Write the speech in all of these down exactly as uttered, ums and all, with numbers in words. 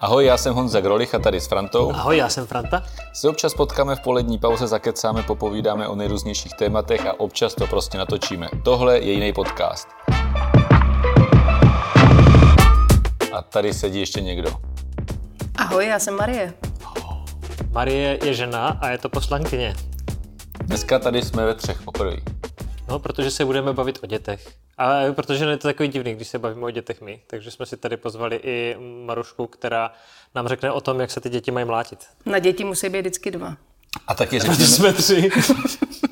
Ahoj, já jsem Honza Grolich a tady s Frantou. Ahoj, já jsem Franta. Se občas potkáme v polední pauze, zakecáme, popovídáme o nejrůznějších tématech a občas to prostě natočíme. Tohle je jiný podcast. A tady sedí ještě někdo. Ahoj, já jsem Marie. Marie je žena a je to poslankyně. Dneska tady jsme ve třech poprvé. No, protože se budeme bavit o dětech. Ale protože je to takový divný, když se bavíme o dětech my, takže jsme si tady pozvali i Marušku, která nám řekne o tom, jak se ty děti mají mlátit. Na děti musí být vždycky dva. A taky řekněme... jsme tři.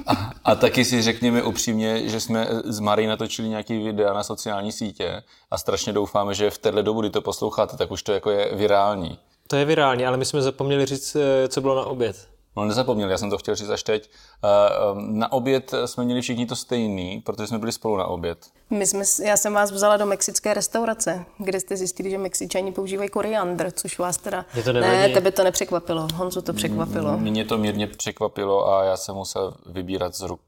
a, a taky si řekněme upřímně, že jsme s Marí natočili nějaký videa na sociální sítě a strašně doufáme, že v téhle dobu, kdy to posloucháte, tak už to jako je virální. To je virální, ale my jsme zapomněli říct, co bylo na oběd. No nezapomněl, já jsem to chtěl říct až teď. Na oběd jsme měli všichni to stejný, protože jsme byli spolu na oběd. My jsme, já jsem vás vzala do mexické restaurace, kde jste zjistili, že Mexičani používají koriandr, což vás teda... To ne, tebe to nepřekvapilo, Honzu to překvapilo. Mě to mírně překvapilo a já jsem musel vybírat z ruk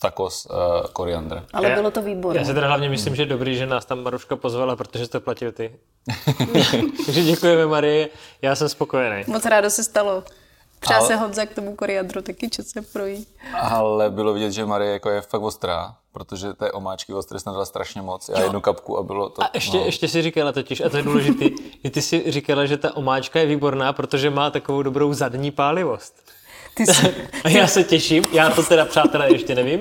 takos uh, koriandr. Ale bylo to výborné. Já si teda hlavně myslím, že je dobrý, že nás tam Maruška pozvala, protože to platil ty. Takže děkujeme, Marie, já jsem spokojený. Moc rádo se stalo. Třeba se Honza k tomu koriandru taky časem projí. Ale bylo vidět, že Marie jako je fakt ostrá, protože té omáčky ostré snadala strašně moc. Já jo. jednu kapku a bylo to... A ještě, no. ještě si říkala totiž, a to je důležitý, i ty si říkala, že ta omáčka je výborná, protože má takovou dobrou zadní pálivost. Ty jsi... A já se těším, já to teda přátelé ještě nevím.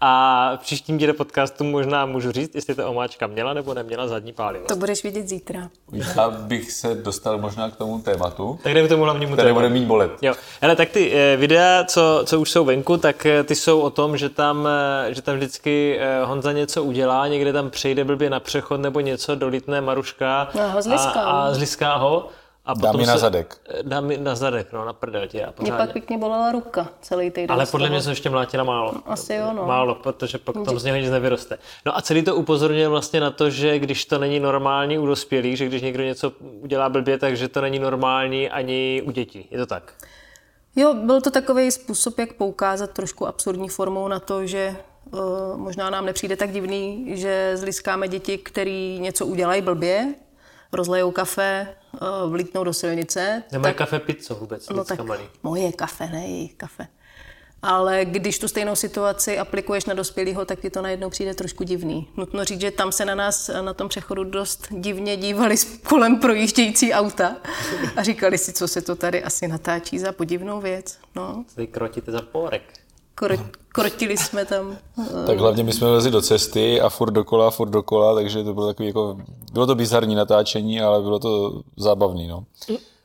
A v příštím díle podcastu možná můžu říct, jestli ta omáčka měla nebo neměla zadní pálivost. To budeš vidět zítra. Já bych se dostal možná k tomu tématu. Tak jdeme k tomu hlavnímu tématu. Bude mít bolet. Jo. Hele, tak ty videa, co, co už jsou venku, tak ty jsou o tom, že tam, že tam vždycky Honza něco udělá, někde tam přejde blbě na přechod nebo něco, dolítne Maruška no, a, a zliská ho. A dám mi na zadek. Dám mi na zadek, no, na prdel tě. Mě pak pěkně bolela ruka celý týden. Ale podle mě se ještě mlátila málo. Asi jo, no. Málo, protože pak tam z něho nic nevyroste. No a celý to upozorňuje vlastně na to, že když to není normální u dospělých, že když někdo něco udělá blbě, takže to není normální ani u dětí. Je to tak? Jo, byl to takový způsob, jak poukázat trošku absurdní formou na to, že uh, možná nám nepřijde tak divný, že zliskáme děti, který něco udělají blbě, rozlejou kafe, vlítnou do silnice. Nemají tak... kafe pizzu vůbec, no tak malý. Moje kafe, ne jejich kafe. Ale když tu stejnou situaci aplikuješ na dospělýho, tak ti to najednou přijde trošku divný. Nutno říct, že tam se na nás na tom přechodu dost divně dívali kolem projíždějící auta a říkali si, co se to tady asi natáčí za podivnou věc. No. Vy krotíte za pórek. Kro, krotili jsme tam. Tak hlavně my jsme lezli do cesty a furt dokola, furt dokola, takže to bylo takový jako, bylo to bizarní natáčení, ale bylo to zábavný, no.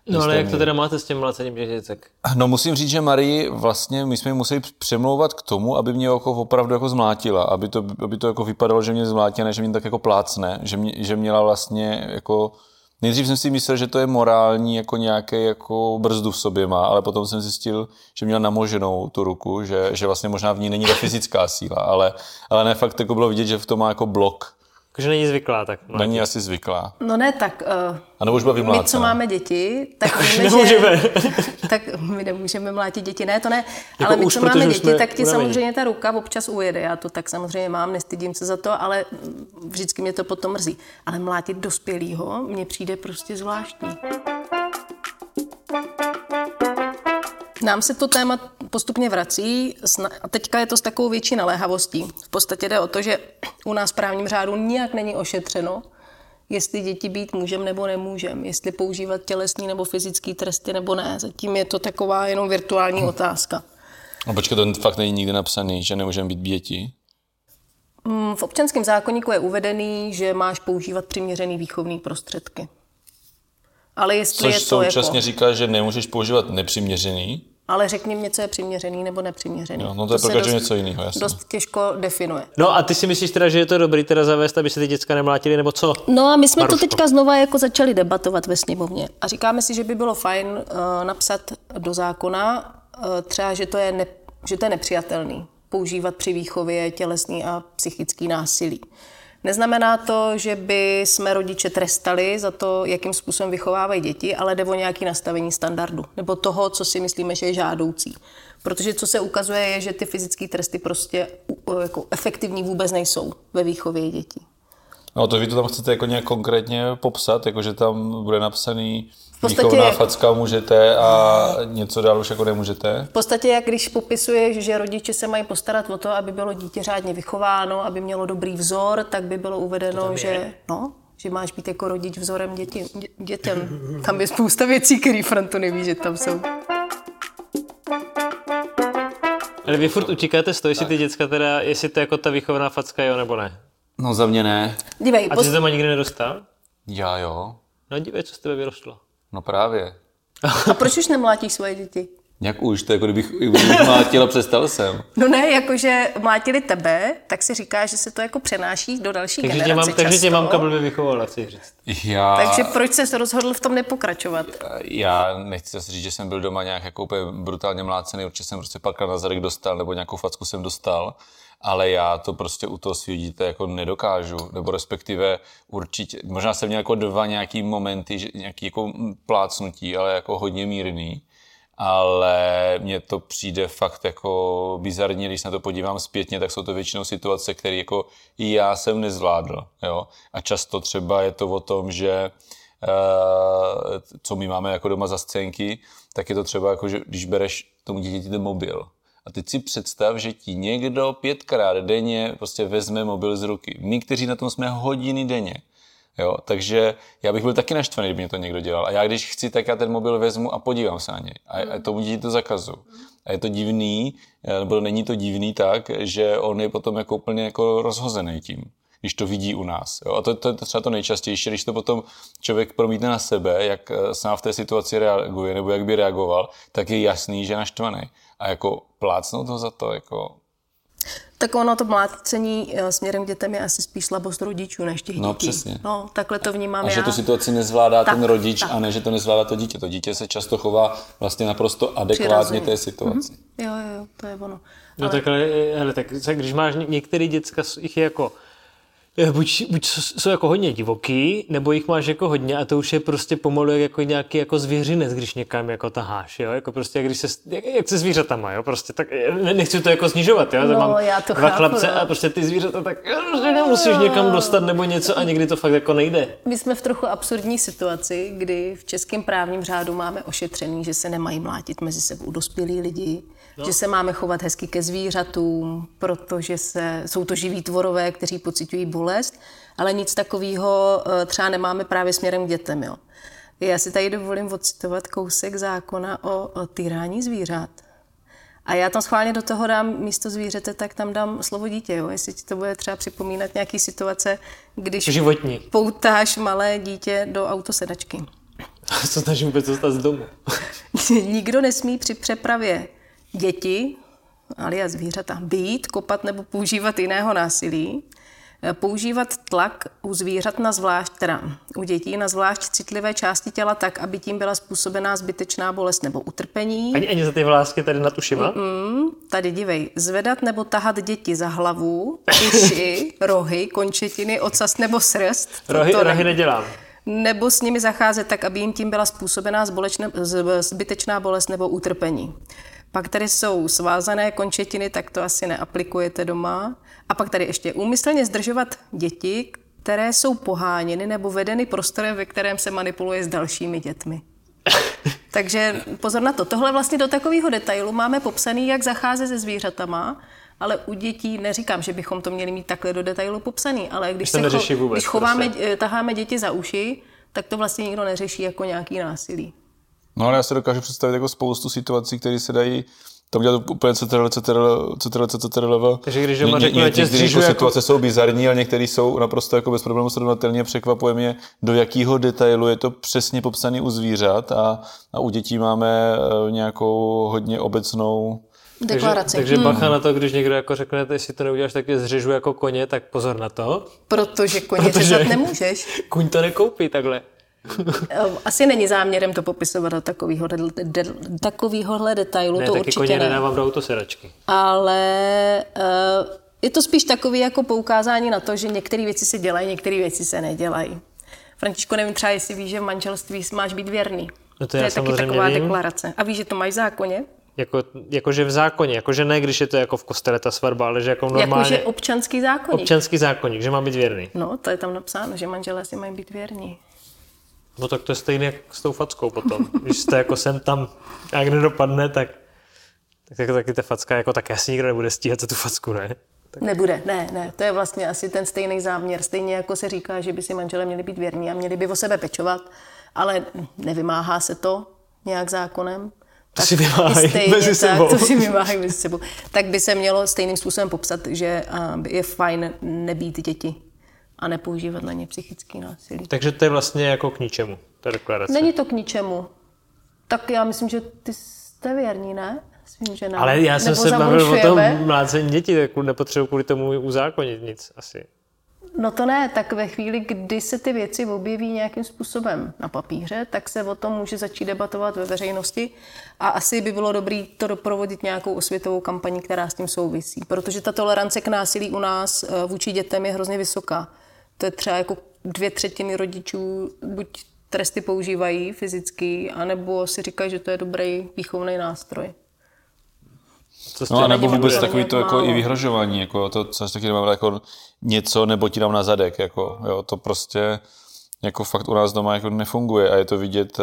No ale jak to teda máte s těm mlácením dětek? No musím říct, že Marie vlastně, my jsme ji museli přemlouvat k tomu, aby mě jako opravdu jako zmlátila, aby to, aby to jako vypadalo, že mě zmlátila, ne, že mě tak jako plácne, že, mě, že měla vlastně jako... Nejdřív jsem si myslel, že to je morální, jako nějaké jako brzdu v sobě má, ale potom jsem zjistil, že měla namoženou tu ruku, že, že vlastně možná v ní není ta fyzická síla, ale, ale ne, fakt jako bylo vidět, že v tom má jako blok. Takže není zvyklá tak. Mlátí. Není asi zvyklá. No ne, tak uh, a nebo už byla vymlácená. My, co máme děti, tak víme, nemůžeme. Že, tak my nemůžeme mlátit děti, ne, to ne, jako ale už, my, co máme děti, tak ti samozřejmě ta ruka občas ujede, já to tak samozřejmě mám, nestydím se za to, ale vždycky mě to potom mrzí. Ale mlátit dospělýho mně přijde prostě zvláštní. Nám se to téma postupně vrací a teďka je to s takovou větší naléhavostí. V podstatě jde o to, že u nás v právním řádu nijak není ošetřeno, jestli děti být můžem nebo nemůžem, jestli používat tělesní nebo fyzický tresty nebo ne. Zatím je to taková jenom virtuální otázka. A počkej, to fakt není nikde napsaný, že nemůžeme být děti? V občanském zákoníku je uvedený, že máš používat přiměřený výchovný prostředky. Ale jestli což je to současně jako... říká, že nemůžeš používat nepřiměřený. Ale řekni mě, co je přiměřený nebo nepřiměřený. Jo, no to je pro každého něco jiného, jasně. Dost těžko definuje. No a ty si myslíš teda, že je to dobrý teda zavést, aby se ty děcka nemlátily nebo co? No a my jsme Maruško. To teďka znova jako začali debatovat ve sněmovně. A říkáme si, že by bylo fajn uh, napsat do zákona uh, třeba, že to je ne, že to je nepřijatelný. Používat při výchově tělesný a psychický násilí. Neznamená to, že by jsme rodiče trestali za to, jakým způsobem vychovávají děti, ale jde o nějaké nastavení standardu nebo toho, co si myslíme, že je žádoucí. Protože co se ukazuje, je, že ty fyzické tresty prostě jako efektivní vůbec nejsou ve výchově dětí. No to vy to tam chcete jako nějak konkrétně popsat, jakože tam bude napsaný výchovná facka můžete a něco dál už jako nemůžete? V podstatě jak když popisuješ, že rodiče se mají postarat o to, aby bylo dítě řádně vychováno, aby mělo dobrý vzor, tak by bylo uvedeno, že, no, že máš být jako rodič vzorem děti, dě, dětem. Tam je spousta věcí, které Frantu neví, že tam jsou. Ale vy furt utíkáte z toho, jestli ty děcka teda, jestli to jako ta výchovná facka jo nebo ne? No za mě ne. Dívej, a ty jsi doma nikdy nedostal? Já jo. No dívej, co z tebe vyrostlo. No právě. A proč už nemlátíš svoje děti? Jak už, to jako kdybych, kdybych mlátil a přestal jsem. No ne, jakože mlátili tebe, tak si říká, že se to jako přenáší do další takže generace často. Takže tě mamka blbě vychovala, chci říct. Já... Takže proč jsi rozhodl v tom nepokračovat? Já nechci zase říct, že jsem byl doma nějak jako úplně brutálně mlácený, určitě jsem prostě párkrát na zadek dostal, nebo nějakou facku jsem dostal. Ale já to prostě u toho svého dítěte jako nedokážu, nebo respektive určitě, možná jsem měl jako dva nějaký momenty, nějaký jako plácnutí, ale jako hodně mírný, ale mně to přijde fakt jako bizarní, když se na to podívám zpětně, tak jsou to většinou situace, které jako i já jsem nezvládl, jo, a často třeba je to o tom, že uh, co my máme jako doma za scénky, tak je to třeba jako, že když bereš tomu dítěti ten mobil, a teď si představ, že ti někdo pětkrát denně prostě vezme mobil z ruky. My, kteří na tom jsme hodiny denně. Jo? Takže já bych byl taky naštvaný, kdyby mě to někdo dělal. A já když chci, tak já ten mobil vezmu a podívám se na něj. A, a tomu děti to zakazují. A je to divný, nebo není to divný tak, že on je potom jako úplně jako rozhozený tím, když to vidí u nás. Jo? A to, to je třeba to nejčastější, když to potom člověk promítne na sebe, jak sám v té situaci reaguje, nebo jak by reagoval, tak je jasný, že je naštvaný. A jako plácnout ho za to, jako... Tak ono to mlácení směrem k dětem je asi spíš slabost rodičů než těch dětí. No přesně. No, takhle to vnímám a já. A že tu situaci nezvládá tak, ten rodič tak. A ne, že to nezvládá to dítě. To dítě se často chová vlastně naprosto adekvátně přirazně té situaci. Mm-hmm. Jo, jo, to je ono. No ale... takhle, hele, tak když máš některé děcka, jich je jako... Buď, buď jsou jako hodně divoký, nebo jich máš jako hodně a to už je prostě pomalu jako nějaký jako zvěřinec, když někam jako taháš, jo, jako prostě když se, jak, jak se zvířatama, jo, prostě tak nechci to jako snižovat, jo, no, mám já to dva chápu, chlapce jo. A prostě ty zvířata tak prostě nemusíš někam dostat nebo něco a někdy to fakt jako nejde. My jsme v trochu absurdní situaci, kdy v českém právním řádu máme ošetřený, že se nemají mlátit mezi sebou dospělí lidi, no. Že se máme chovat hezky ke zvířatům, protože se, jsou to živí tvorové, kteří pociťují bolest, ale nic takového třeba nemáme právě směrem k dětem. Jo. Já si tady dovolím odcitovat kousek zákona o, o týrání zvířat. A já tam schválně do toho dám místo zvířete, tak tam dám slovo dítě. Jo. Jestli ti to bude třeba připomínat nějaký situace, když životní. Poutáš malé dítě do autosedačky. Co snažím vůbec dostat z domu? Nikdo nesmí při přepravě děti, alias zvířata, být, kopat nebo používat jiného násilí, používat tlak u zvířat na zvlášť, teda u dětí na zvlášť citlivé části těla tak, aby tím byla způsobená zbytečná bolest nebo utrpení. Ani, ani za ty vlásky tady natušila? Tady dívej, zvedat nebo tahat děti za hlavu, uši, rohy, končetiny, ocas nebo srst. Rohy, to rohy nedělám. Nebo s nimi zacházet tak, aby jim tím byla způsobená zbolečne, zbytečná bolest nebo utrpení. Pak tady jsou svázané končetiny, tak to asi neaplikujete doma. A pak tady ještě úmyslně zdržovat děti, které jsou poháněny nebo vedeny prostorem, ve kterém se manipuluje s dalšími dětmi. Takže pozor na to. Tohle vlastně do takového detailu máme popsaný, jak zacházet se zvířatama, ale u dětí neříkám, že bychom to měli mít takhle do detailu popsaný, ale když, se cho- vůbec, když chováme, prostě. Taháme děti za uši, tak to vlastně nikdo neřeší jako nějaký násilí. No ale já se dokážu představit jako spoustu situací, které se dají tam dělat úplně ctrl, ctrl, ctrl, ctrl. Takže když doma řekne, že situace jsou bizarní, ale některé jsou naprosto jako bez problémů srovnatelně. Překvapuje mě, do jakého detailu je to přesně popsané u zvířat a, a u dětí máme nějakou hodně obecnou... deklaraci. Takže, takže bacha hmm. na to, když někdo jako řekne, jestli to neuděláš, tak je zřižu jako koně, tak pozor na to. Protože koně řezat nemůžeš. Kuň to nekoupí takhle. Asi není záměrem to popisovat do takového de- de- takovýhohle detailu, ne, to určitě ne. Ne, taky koně nedávám do autosedačky. Ale uh, je to spíš takové jako poukázání na to, že některé věci se dělají, některé věci se nedělají. Františko, nevím třeba, jestli víš, že v manželství máš být věrný. No to, to je taky taková vím. Deklarace. A víš, že to máš v zákoně? Jako, jakože v zákoně, jakože ne, když je to jako v kostele ta svatba, ale že jako normálně... Jakože občanský zákoník. Občanský zákoník, že má být věrný. No, to je tam napsáno, že manželé si mají být věrní. No tak to je stejné jak s tou fackou potom. Když jste jako sem tam a kde dopadne, tak, tak taky ta facka, jako tak asi nikdo nebude stíhat za tu facku, ne? Tak. Nebude, ne, ne. To je vlastně asi ten stejný záměr. Stejně jako se říká, že by si manželé měli být věrní a měli by o sebe pečovat, ale nevymáhá se to nějak zákonem. To si vymáhají mezi sebou. Tak, to si vymáhají mezi sebou. Tak by se mělo stejným způsobem popsat, že je fajn nebýt děti a nepoužívat na ně psychický násilí. Takže to je vlastně jako k ničemu, ta deklarace. Není to k ničemu. Tak já myslím, že ty jste věrní, ne? Svým ženám. Ale já jsem Nebo se bavil o tom mlácení dětí, tak nepotřebuji kvůli tomu uzákonit nic asi. No to ne, tak ve chvíli, kdy se ty věci objeví nějakým způsobem na papíře, tak se o tom může začít debatovat ve veřejnosti a asi by bylo dobré to doprovodit nějakou osvětovou kampaní, která s tím souvisí. Protože ta tolerance k násilí u nás vůči dětem je hrozně vysoká. To je třeba jako dvě třetiny rodičů buď tresty používají fyzicky, anebo si říkají, že to je dobrý výchovný nástroj. No, nebo vůbec takový to jako i vyhrožování, jako to, co taky dám jako něco, nebo ti dám na zadek, jako, jo, to prostě jako fakt u nás doma jako nefunguje a je to vidět,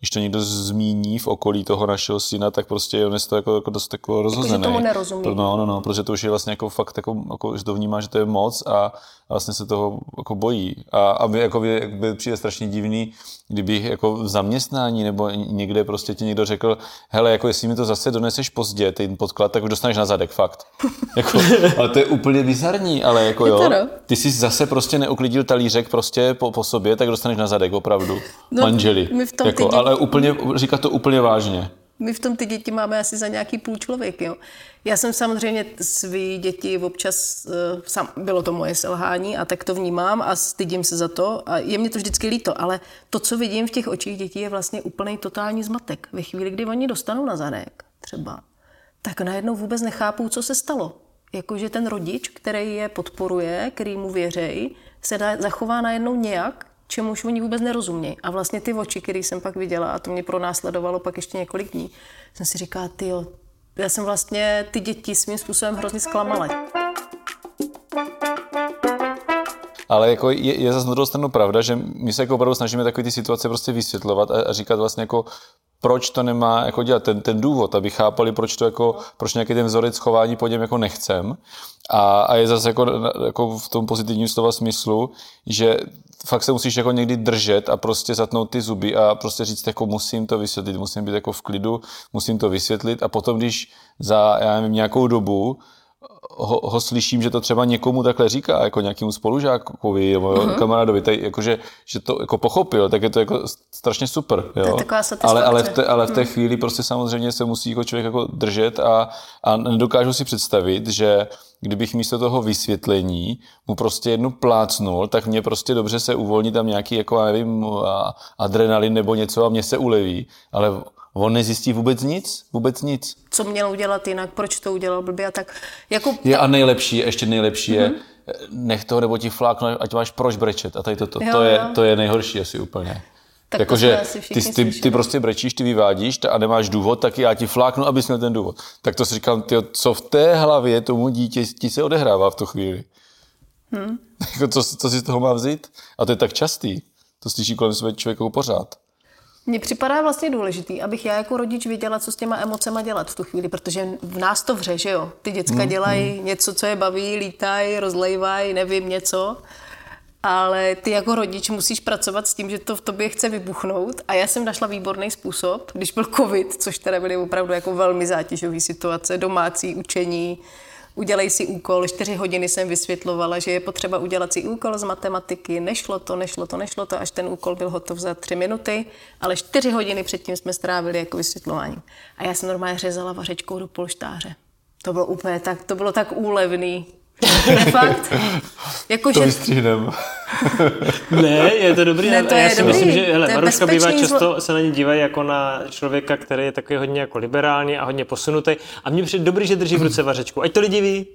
když to někdo zmíní v okolí toho našeho syna, tak prostě je to jako, jako dost jako rozhozený. Jako, že tomu nerozumí. To, no, no, no, protože to už je vlastně jako fakt, jako, jako, že to vnímá, že to je moc a vlastně se toho jako bojí. A, a by, jako, by, by přijde strašně divný, kdyby jako v zaměstnání nebo někde prostě ti někdo řekl, hele, jako jestli mi to zase doneseš pozdě, ten podklad, tak už dostaneš na zadek, fakt. Jako, ale to je úplně bizarní, ale jako jo, no. Ty jsi zase prostě neuklidil talířek prostě po, po sobě, tak dostaneš na zadek, opravdu, no, manželi. Jako, děti... Ale úplně, říká to úplně vážně. My v tom ty děti máme asi za nějaký půl člověk, jo. Já jsem samozřejmě svý děti občas, sam, bylo to moje selhání a tak to vnímám a stydím se za to a je mě to vždycky líto, ale to, co vidím v těch očích dětí, je vlastně úplný totální zmatek. Ve chvíli, kdy oni dostanou na zadek třeba, tak najednou vůbec nechápou, co se stalo. Jakože ten rodič, který je podporuje, který mu věří, se dá, zachová najednou nějak, čemuž oni vůbec nerozumějí. A vlastně ty oči, které jsem pak viděla, a to mě pronásledovalo pak ještě několik dní, jsem si říkala, tyjo, já jsem vlastně ty děti svým způsobem hrozně zklamala. Ale jako je, je zase na druhou stranu pravda, že my se jako opravdu snažíme takové ty situace prostě vysvětlovat a, a říkat vlastně jako, proč to nemá jako dělat, ten, ten důvod, aby chápali, proč to jako, proč nějaký ten vzorec chování po něm jako nechcem. A, a je zase jako, jako v tom pozitivním slova smyslu, že fakt se musíš jako někdy držet a prostě zatnout ty zuby a prostě říct jako musím to vysvětlit, musím být jako v klidu, musím to vysvětlit a potom, když za, já nevím, nějakou dobu ho, ho slyším, že to třeba někomu takhle říká, jako nějakému spolužákovi, mm-hmm. kamarádovi, tak jakože, že to jako pochopil, tak je to jako strašně super. Jo? To je taková satisfakce. Ale, ale, v te, ale v té chvíli prostě samozřejmě se musí jako člověk jako držet a, a nedokážu si představit, že kdybych místo toho vysvětlení mu prostě jednu plácnul, tak mě prostě dobře se uvolní tam nějaký, jako nevím, adrenalin nebo něco a mě se uleví. Ale on nezjistí vůbec nic, vůbec nic. Co měl udělat jinak, proč to udělal blbě a tak. Jako... Je a nejlepší, ještě nejlepší mm-hmm. je, nech toho nebo ti flákne, ať máš proč brečet. A tady to, to, to, jo, to, je, to je nejhorší asi úplně. Tak jakože ty, ty, ty prostě brečíš, ty vyvádíš a nemáš důvod, tak já ti fláknu, abys měl ten důvod. Tak to si říkám, tyjo, co v té hlavě tomu dítěti se odehrává v tu chvíli. Hmm. co, co si z toho má vzít? A to je tak častý. To slyší kolem sebe člověku pořád. Mně připadá vlastně důležitý, abych já jako rodič věděla, co s těma emocema dělat v tu chvíli, protože v nás to vře, že jo? Ty děcka hmm. dělají hmm. něco, co je baví, lítají, rozlejvají, nevím, něco. Ale ty jako rodič musíš pracovat s tím, že to v tobě chce vybuchnout a já jsem našla výborný způsob, když byl covid, což teda byly opravdu jako velmi zátěžové situace, domácí učení, udělej si úkol, čtyři hodiny jsem vysvětlovala, že je potřeba udělat si úkol z matematiky, nešlo to, nešlo to, nešlo to, až ten úkol byl hotov za tři minuty, ale čtyři hodiny předtím jsme strávili jako vysvětlováním. A já jsem normálně řezala vařečkou do polštáře. To bylo úplně tak, to bylo tak úlevný. Fakt? Jako, to že... vystříhneme. Ne, je to dobrý. Ne, to je já si dobrý. Myslím, že hele, Maruška bývá často, zlo... se na ní dívají jako na člověka, který je takový hodně jako liberální a hodně posunutý. A mně přijde dobrý, že drží v ruce vařečku. Ať to lidi ví.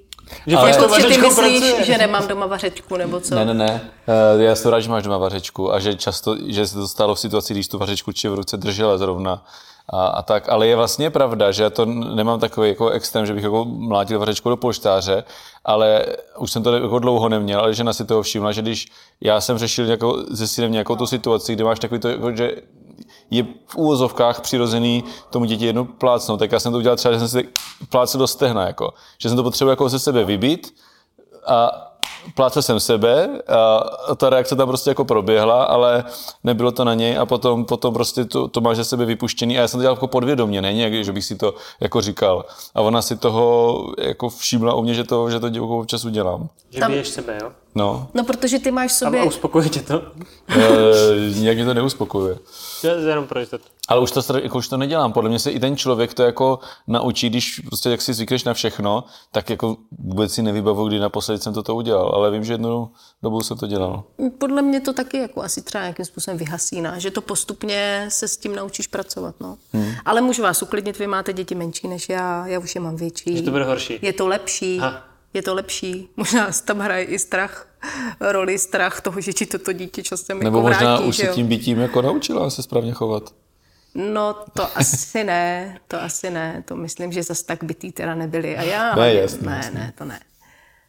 Že ale... jako, ty myslíš, pracuješ? Že nemám doma vařečku nebo co? Ne, ne, ne. Já jsem rád, že máš doma vařečku a že často, že se to stalo v situaci, když tu vařečku či v ruce držela zrovna. A, a tak, ale je vlastně pravda, že já to nemám takový jako extrém, že bych jako mlátil vařečku do polštáře, ale už jsem to jako dlouho neměl, ale žena si toho všimla, že když já jsem řešil nějakou, se synem nějakou tu situaci, kde máš takový to, jako, že je v úvozovkách přirozený tomu děti jedno plácnout, tak já jsem to udělal třeba, že jsem si plácel do stehna, jako, že jsem to potřeboval jako ze sebe vybít a plácel jsem sebe a ta reakce tam prostě jako proběhla, ale nebylo to na něj a potom, potom prostě to, to máš ze sebe vypuštěný a já jsem to dělal jako podvědomě, ne nějak, že bych si to jako říkal. A ona si toho jako všimla u mě, že to, že to jako občas udělám. Že biješ sebe, jo? No. No, protože ty máš v sobě... A uspokojuje tě to? E, nějak mě to neuspokojuje. Já jenom pro jistotu. Ale už to, jako, už to nedělám. Podle mě se i ten člověk to jako naučí, když prostě jak si zvykneš na všechno, tak jako vůbec si nevybavu, kdy naposledy jsem toto udělal. Ale vím, že jednou dobu jsem to dělal. Podle mě to taky jako asi třeba nějakým způsobem vyhasíná, že to postupně se s tím naučíš pracovat. No. Hmm. Ale můžu vás uklidnit, vy máte děti menší než já, já už je mám větší. Že to bude horší. Je to lepší. Ha. Je to lepší. Možná tam hraje i strach, roli strach toho, že ti toto dítě časem nebo jako vrátí. Nebo možná už se tím bytím jako naučila se správně chovat. No to asi ne, to asi ne. To myslím, že zas tak bytý teda nebyli. A já, ne, jasný, ne, jasný. ne, to ne.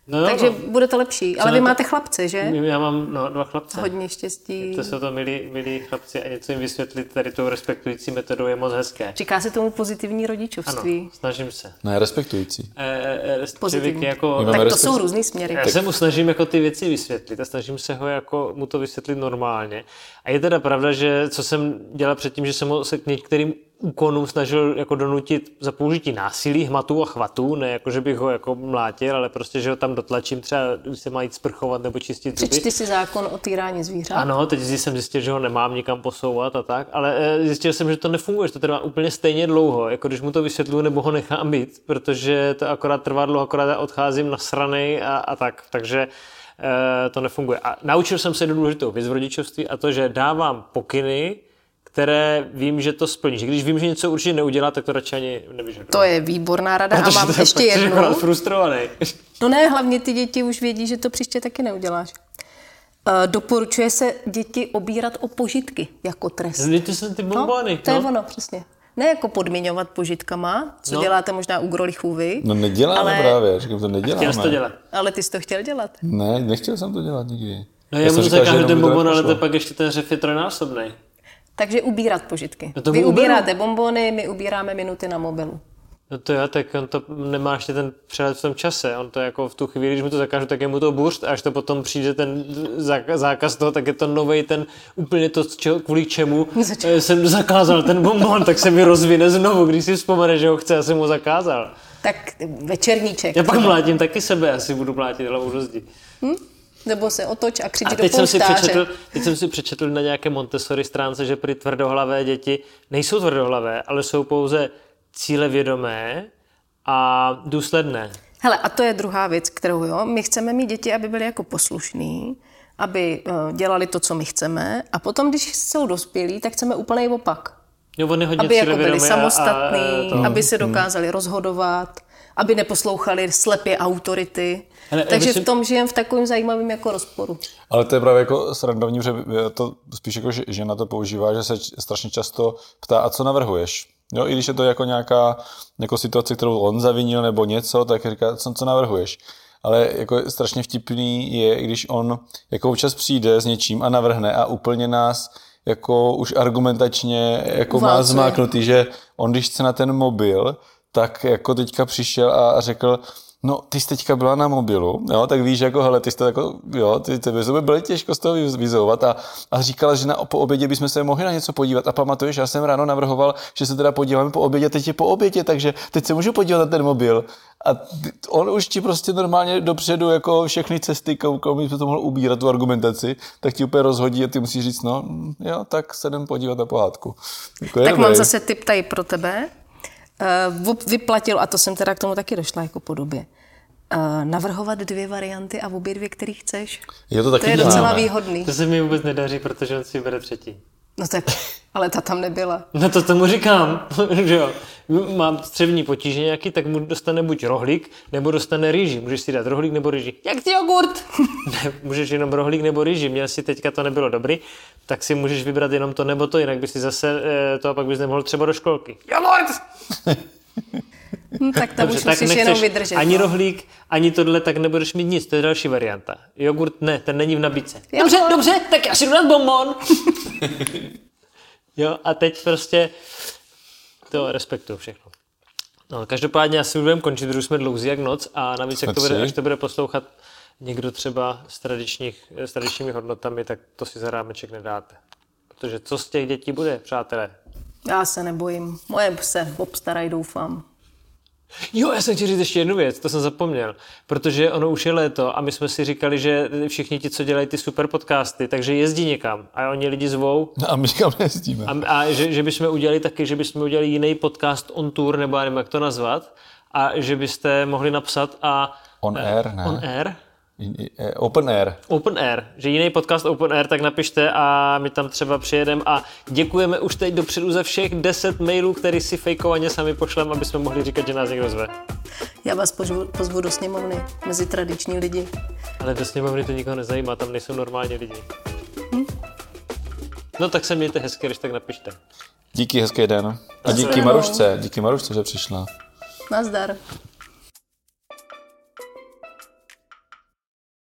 No jo, takže no. Bude to lepší. Co ale vy to... máte chlapce, že? Já mám no, dva chlapce. Hodně štěstí. To jsou to milí, milí chlapci a něco jim vysvětlit tady tou respektující metodou je moc hezké. Říká se tomu pozitivní rodičovství. Ano, snažím se. Ne, respektující. E, e, pozitivní. Jako... Tak to respekt... jsou různý směry. Já tak. se mu snažím jako ty věci vysvětlit a snažím se ho jako mu to vysvětlit normálně. A je teda pravda, že co jsem dělal předtím, že jsem se k některým úkonům snažil jako donutit za použití násilí, hmatů a chvatů, ne jako, že bych ho jako mlátil, ale prostě, že ho tam dotlačím, třeba když se má jít sprchovat nebo čistit zuby. Přečti si zákon o týrání zvířat. Ano, teď jsem zjistil, že ho nemám nikam posouvat a tak, ale zjistil jsem, že to nefunguje, že to trvá úplně stejně dlouho, jako když mu to vysvětluju nebo ho nechám být, protože to akorát trvá dlouho, akorát odcházím nasranej a, a tak, takže e, to nefunguje. A naučil jsem se důležitou věc v rodičovství a to, že dávám pokyny, které vím, že to splníš. Když vím, že něco určitě neudělá, tak to radši ani nevyžaduje. To je výborná rada. Protože a mám to ještě jednu. Protože frustrovaný. No ne, hlavně ty děti už vědí, že to příště taky neuděláš. Uh, doporučuje se děti obírat o požitky jako trest. Zděte se ty bombány. No, to no. je ono, přesně. Ne jako podmiňovat požitkama, co no. děláte možná u Grolichů vy. No neděláme ale... právě, říkám, to neděláme. Chtěl to dělat. Ale ty jsi to chtěl dělat. Ne, nechtěl jsem to dělat nikdy. No já, já mu říkám, že ten bonbon, ale to pak ještě ten řef je trojnásobnej. Takže ubírat požitky. No vy ubíráte bonbony, my ubíráme minuty na mobilu. No to jo, tak on to nemá ještě ten přehled v tom čase. On to jako v tu chvíli, když mu to zakážu, tak je mu to burst a až to potom přijde ten zákaz toho, tak je to novej ten úplně to, kvůli čemu Začal. jsem zakázal ten bonbon, tak se mi rozvine znovu, když si vzpomene, že ho chce, já jsem ho zakázal. Tak večerníček. Já pak mlátím taky sebe, asi budu mlátit hlavou do zdi. Hm? Nebo se otoč a křičí do polštáře. A teď jsem, si přečetl, teď jsem si přečetl na nějaké Montessori stránce, že prý tvrdohlavé děti nejsou tvrdohlavé, ale jsou pouze cílevědomé a důsledné. Hele, a to je druhá věc, kterou jo, my chceme mít děti, aby byly jako poslušný, aby dělali to, co my chceme a potom, když jsou dospělí, tak chceme úplnej opak. Jo, on je hodně cílevědomé. Aby jako byli samostatní, a, a aby se dokázali hmm. rozhodovat, aby neposlouchali slepě autority. Hele, takže myslím, v tom žijem v takovým zajímavým jako rozporu. Ale to je právě jako srandovní, že to spíš jako žena to používá, že se strašně často ptá, a co navrhuješ? Jo, i když je to jako nějaká jako situace, kterou on zavinil nebo něco, tak říká, co, co navrhuješ? Ale jako strašně vtipný je, když on jako občas přijde s něčím a navrhne a úplně nás jako už argumentačně jako má zmáknutý, že on když chce na ten mobil, tak jako teďka přišel a řekl, no, ty jsi teďka byla na mobilu, jo, tak víš, jako, hele, ty jste jako, jo, ty, ty by byly těžko z toho vyzouvat a, a říkala, že na, po obědě bychom se mohli na něco podívat a pamatuješ, já jsem ráno navrhoval, že se teda podíváme po obědě, teď je po obědě, takže teď se můžu podívat na ten mobil a ty, on už ti prostě normálně dopředu jako všechny cesty, koukou, my jsme to mohli ubírat tu argumentaci, tak ti úplně rozhodí a ty musíš říct, no, jo, tak se jdem podívat na pohádku. Jako tak mám zase tip tady pro tebe. Vyplatil, a to jsem teda k tomu taky došla jako po době, navrhovat dvě varianty a obě dvě, který chceš. Jo, to taky to je děláme. Docela výhodný. To se mi vůbec nedaří, protože on si vybere třetí. No tak Ale ta tam nebyla. No to tomu říkám, že jo. Mám střevní potíže nějaký, tak mu dostane buď rohlík, nebo dostane rýži. Můžeš si dát rohlík nebo rýži. Jak ty jogurt? Ne, můžeš jenom rohlík nebo rýži. Měl si teďka to nebylo dobrý, tak si můžeš vybrat jenom to nebo to, jinak bys si zase to a pak bys nemohl třeba do školky. Jogurt! No, tak tam dobře, už tak musíš jenom vydržet. Ani rohlík, ani tohle, tak nebudeš mít nic, to je další varianta. Jogurt ne, ten není v nabídce. Dobře, dobře, tak já si jdu dát bonbon. Jo, a teď prostě to respektuju všechno. No, každopádně asi budeme končit, protože jsme dlouzí jak noc a navíc, jak to bude, až to bude poslouchat někdo třeba s, tradičních, s tradičními hodnotami, tak to si za rámeček nedáte. Protože co z těch dětí bude, přátelé? Já se nebojím. Moje se obstarají, doufám. Jo, já jsem chtěl říct ještě jednu věc, to jsem zapomněl, protože ono už je léto a my jsme si říkali, že všichni ti, co dělají ty super podcasty, takže jezdí někam a oni lidi zvou. No a my někam nejezdíme. A, a že, že bychom udělali taky, že bychom udělali jiný podcast on tour, nebo já nevím, jak to nazvat, a že byste mohli napsat a... On air, ne? On air. Open air. Open air. Že jiný podcast Open air, tak napište a my tam třeba přijedeme a děkujeme už teď dopředu za všech deset mailů, které si fejkovaně sami pošleme, aby jsme mohli říkat, že nás někdo zve. Já vás pozvu, pozvu do sněmovny, mezi tradiční lidi. Ale do sněmovny to nikoho nezajímá, tam nejsou normální lidi. Hm? No tak se mějte hezky, když tak napište. Díky, hezký den. A díky Marušce, díky Marušce, že přišla. Nazdar.